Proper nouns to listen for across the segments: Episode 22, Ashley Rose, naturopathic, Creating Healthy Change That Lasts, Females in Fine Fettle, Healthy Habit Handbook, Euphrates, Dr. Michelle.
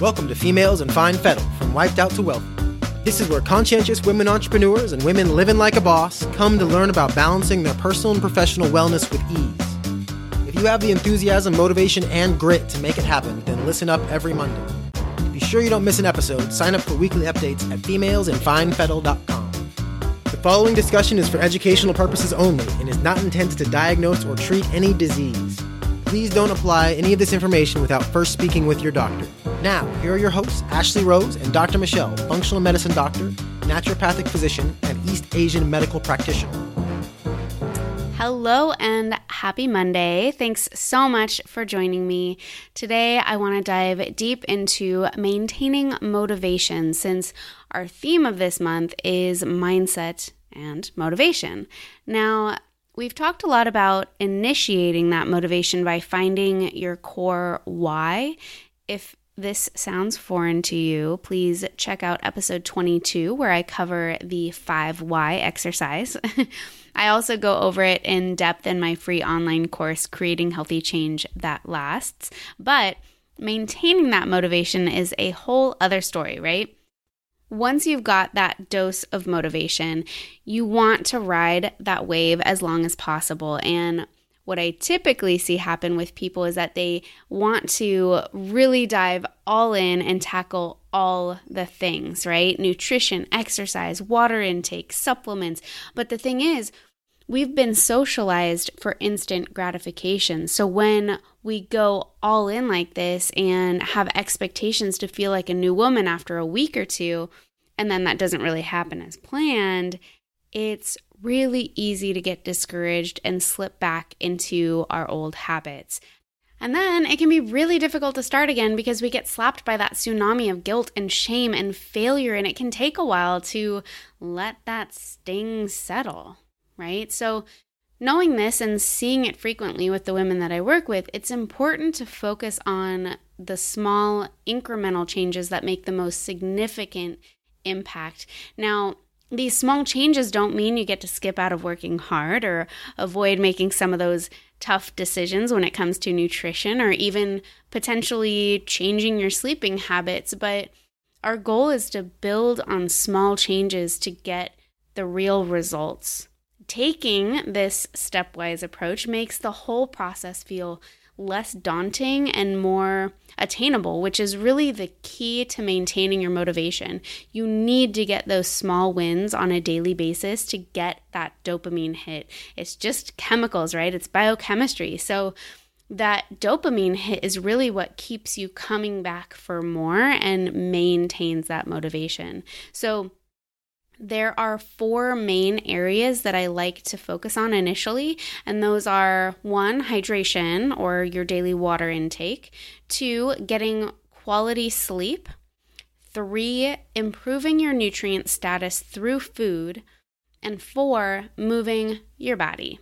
Welcome to Females in Fine Fettle, from Wiped Out to Wealthy. This is where conscientious women entrepreneurs and women living like a boss come to learn about balancing their personal and professional wellness with ease. If you have the enthusiasm, motivation, and grit to make it happen, then listen up every Monday. To be sure you don't miss an episode, sign up for weekly updates at femalesinfinefettle.com. The following discussion is for educational purposes only and is not intended to diagnose or treat any disease. Please don't apply any of this information without first speaking with your doctor. Now, here are your hosts, Ashley Rose and Dr. Michelle, functional medicine doctor, naturopathic physician, and East Asian medical practitioner. Hello and happy Monday. Thanks so much for joining me. Today, I want to dive deep into maintaining motivation, since our theme of this month is mindset and motivation. Now, we've talked a lot about initiating that motivation by finding your core why. If this sounds foreign to you, please check out episode 22, where I cover the 5 why exercise. I also go over it in depth in my free online course, Creating Healthy Change That Lasts. But maintaining that motivation is a whole other story, right? Once you've got that dose of motivation, you want to ride that wave as long as possible. And what I typically see happen with people is that they want to really dive all in and tackle all the things, right? Nutrition, exercise, water intake, supplements. But the thing is, we've been socialized for instant gratification. So when we go all in like this and have expectations to feel like a new woman after a week or two, and then that doesn't really happen as planned, it's really easy to get discouraged and slip back into our old habits. And then it can be really difficult to start again because we get slapped by that tsunami of guilt and shame and failure, and it can take a while to let that sting settle. Right? So knowing this and seeing it frequently with the women that I work with, it's important to focus on the small incremental changes that make the most significant impact. Now, these small changes don't mean you get to skip out of working hard or avoid making some of those tough decisions when it comes to nutrition or even potentially changing your sleeping habits, but our goal is to build on small changes to get the real results. Taking this stepwise approach makes the whole process feel less daunting and more attainable, which is really the key to maintaining your motivation. You need to get those small wins on a daily basis to get that dopamine hit. It's just chemicals, right? It's biochemistry. So that dopamine hit is really what keeps you coming back for more and maintains that motivation. So there are 4 main areas that I like to focus on initially, and those are 1, hydration or your daily water intake, 2, getting quality sleep, 3, improving your nutrient status through food, and 4, moving your body.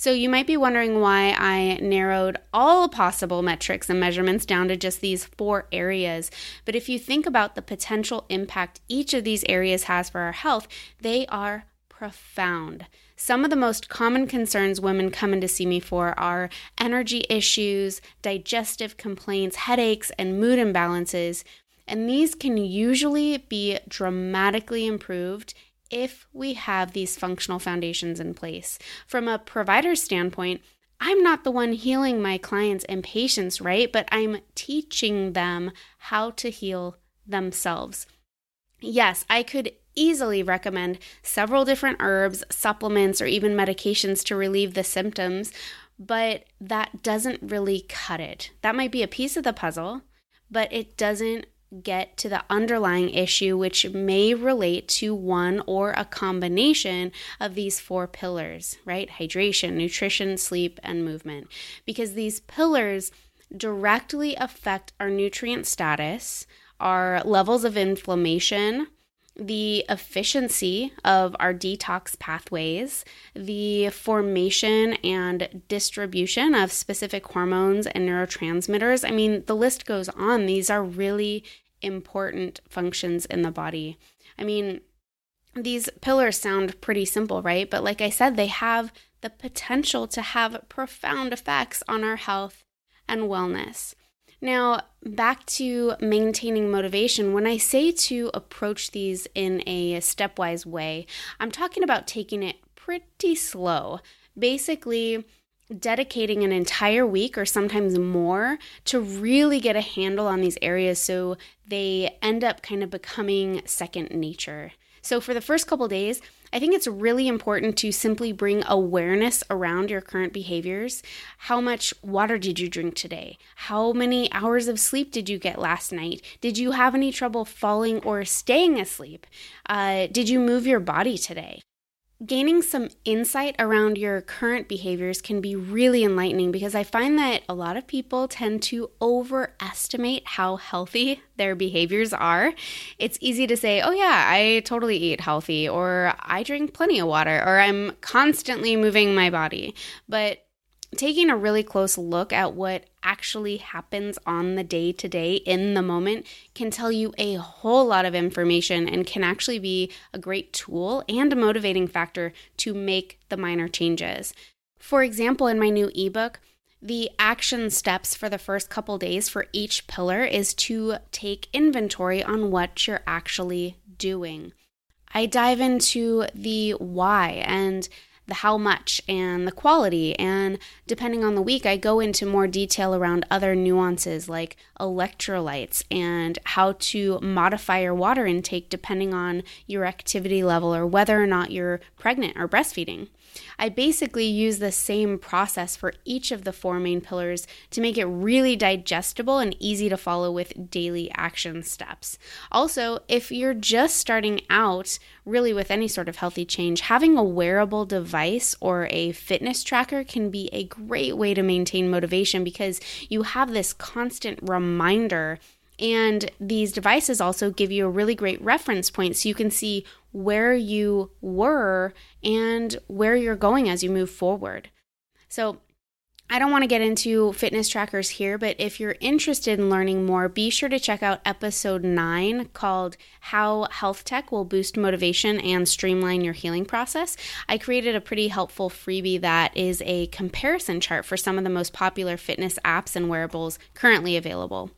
So you might be wondering why I narrowed all possible metrics and measurements down to just these 4 areas. But if you think about the potential impact each of these areas has for our health, they are profound. Some of the most common concerns women coming to see me for are energy issues, digestive complaints, headaches, and mood imbalances. And these can usually be dramatically improved if we have these functional foundations in place. From a provider's standpoint, I'm not the one healing my clients and patients, right? But I'm teaching them how to heal themselves. Yes, I could easily recommend several different herbs, supplements, or even medications to relieve the symptoms, but that doesn't really cut it. That might be a piece of the puzzle, but it doesn't get to the underlying issue, which may relate to one or a combination of these 4 pillars, right? Hydration, nutrition, sleep, and movement. Because these pillars directly affect our nutrient status, our levels of inflammation, the efficiency of our detox pathways, the formation and distribution of specific hormones and neurotransmitters. I mean, the list goes on. These are really important functions in the body. I mean, these pillars sound pretty simple, right? But like I said, they have the potential to have profound effects on our health and wellness. Now, back to maintaining motivation. When I say to approach these in a stepwise way, I'm talking about taking it pretty slow. Basically, dedicating an entire week or sometimes more to really get a handle on these areas so they end up kind of becoming second nature. So for the first couple days, I think it's really important to simply bring awareness around your current behaviors. How much water did you drink today? How many hours of sleep did you get last night? Did you have any trouble falling or staying asleep? Did you move your body today? Gaining some insight around your current behaviors can be really enlightening because I find that a lot of people tend to overestimate how healthy their behaviors are. It's easy to say, oh yeah, I totally eat healthy, or I drink plenty of water, or I'm constantly moving my body. But taking a really close look at what actually happens on the day-to-day in the moment can tell you a whole lot of information and can actually be a great tool and a motivating factor to make the minor changes. For example, in my new ebook, the action steps for the first couple days for each pillar is to take inventory on what you're actually doing. I dive into the why and the how much and the quality, and depending on the week, I go into more detail around other nuances like electrolytes and how to modify your water intake depending on your activity level or whether or not you're pregnant or breastfeeding. I basically use the same process for each of the four main pillars to make it really digestible and easy to follow with daily action steps. Also, if you're just starting out really with any sort of healthy change, having a wearable device or a fitness tracker can be a great way to maintain motivation because you have this constant reminder, and these devices also give you a really great reference point so you can see where you were and where you're going as you move forward. So I don't want to get into fitness trackers here, but if you're interested in learning more, be sure to check out episode 9 called How Health Tech Will Boost Motivation and Streamline Your Healing Process. I created a pretty helpful freebie that is a comparison chart for some of the most popular fitness apps and wearables currently available.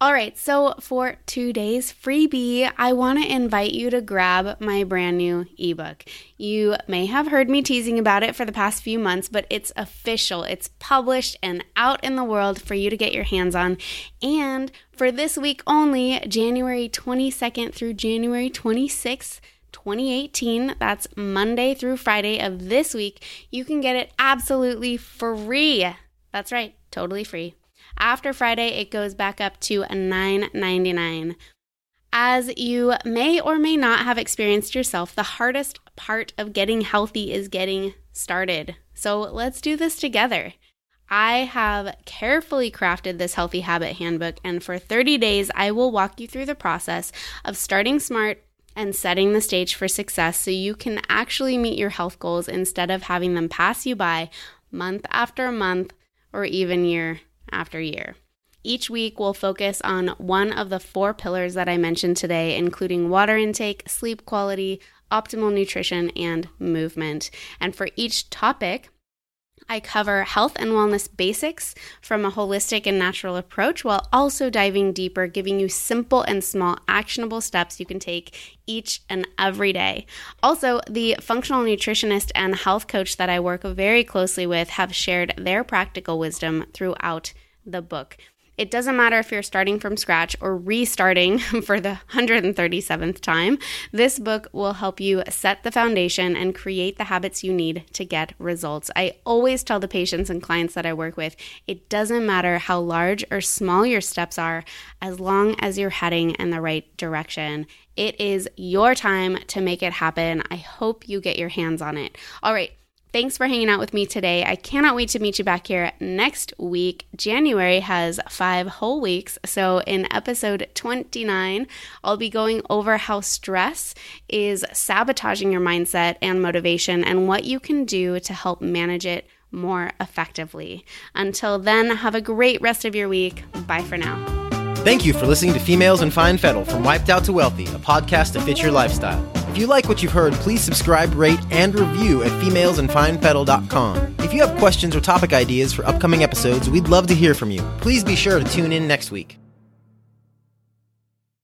All right, so for today's freebie, I want to invite you to grab my brand new ebook. You may have heard me teasing about it for the past few months, but it's official. It's published and out in the world for you to get your hands on. And for this week only, January 22nd through January 26th, 2018, that's Monday through Friday of this week, you can get it absolutely free. That's right, totally free. After Friday, it goes back up to $9.99. As you may or may not have experienced yourself, the hardest part of getting healthy is getting started. So let's do this together. I have carefully crafted this Healthy Habit Handbook, and for 30 days, I will walk you through the process of starting smart and setting the stage for success so you can actually meet your health goals instead of having them pass you by month after month or even year after year. Each week, we'll focus on one of the four pillars that I mentioned today, including water intake, sleep quality, optimal nutrition, and movement. And for each topic, I cover health and wellness basics from a holistic and natural approach while also diving deeper, giving you simple and small actionable steps you can take each and every day. Also, the functional nutritionist and health coach that I work very closely with have shared their practical wisdom throughout the book. It doesn't matter if you're starting from scratch or restarting for the 137th time, this book will help you set the foundation and create the habits you need to get results. I always tell the patients and clients that I work with, it doesn't matter how large or small your steps are, as long as you're heading in the right direction. It is your time to make it happen. I hope you get your hands on it. All right. Thanks for hanging out with me today. I cannot wait to meet you back here next week. January has 5 whole weeks, so in episode 29, I'll be going over how stress is sabotaging your mindset and motivation and what you can do to help manage it more effectively. Until then, have a great rest of your week. Bye for now. Thank you for listening to Females in Fine Fettle from Wiped Out to Wealthy, a podcast to fit your lifestyle. If you like what you've heard, please subscribe, rate, and review at FemalesInFineFettle.com. If you have questions or topic ideas for upcoming episodes, we'd love to hear from you. Please be sure to tune in next week.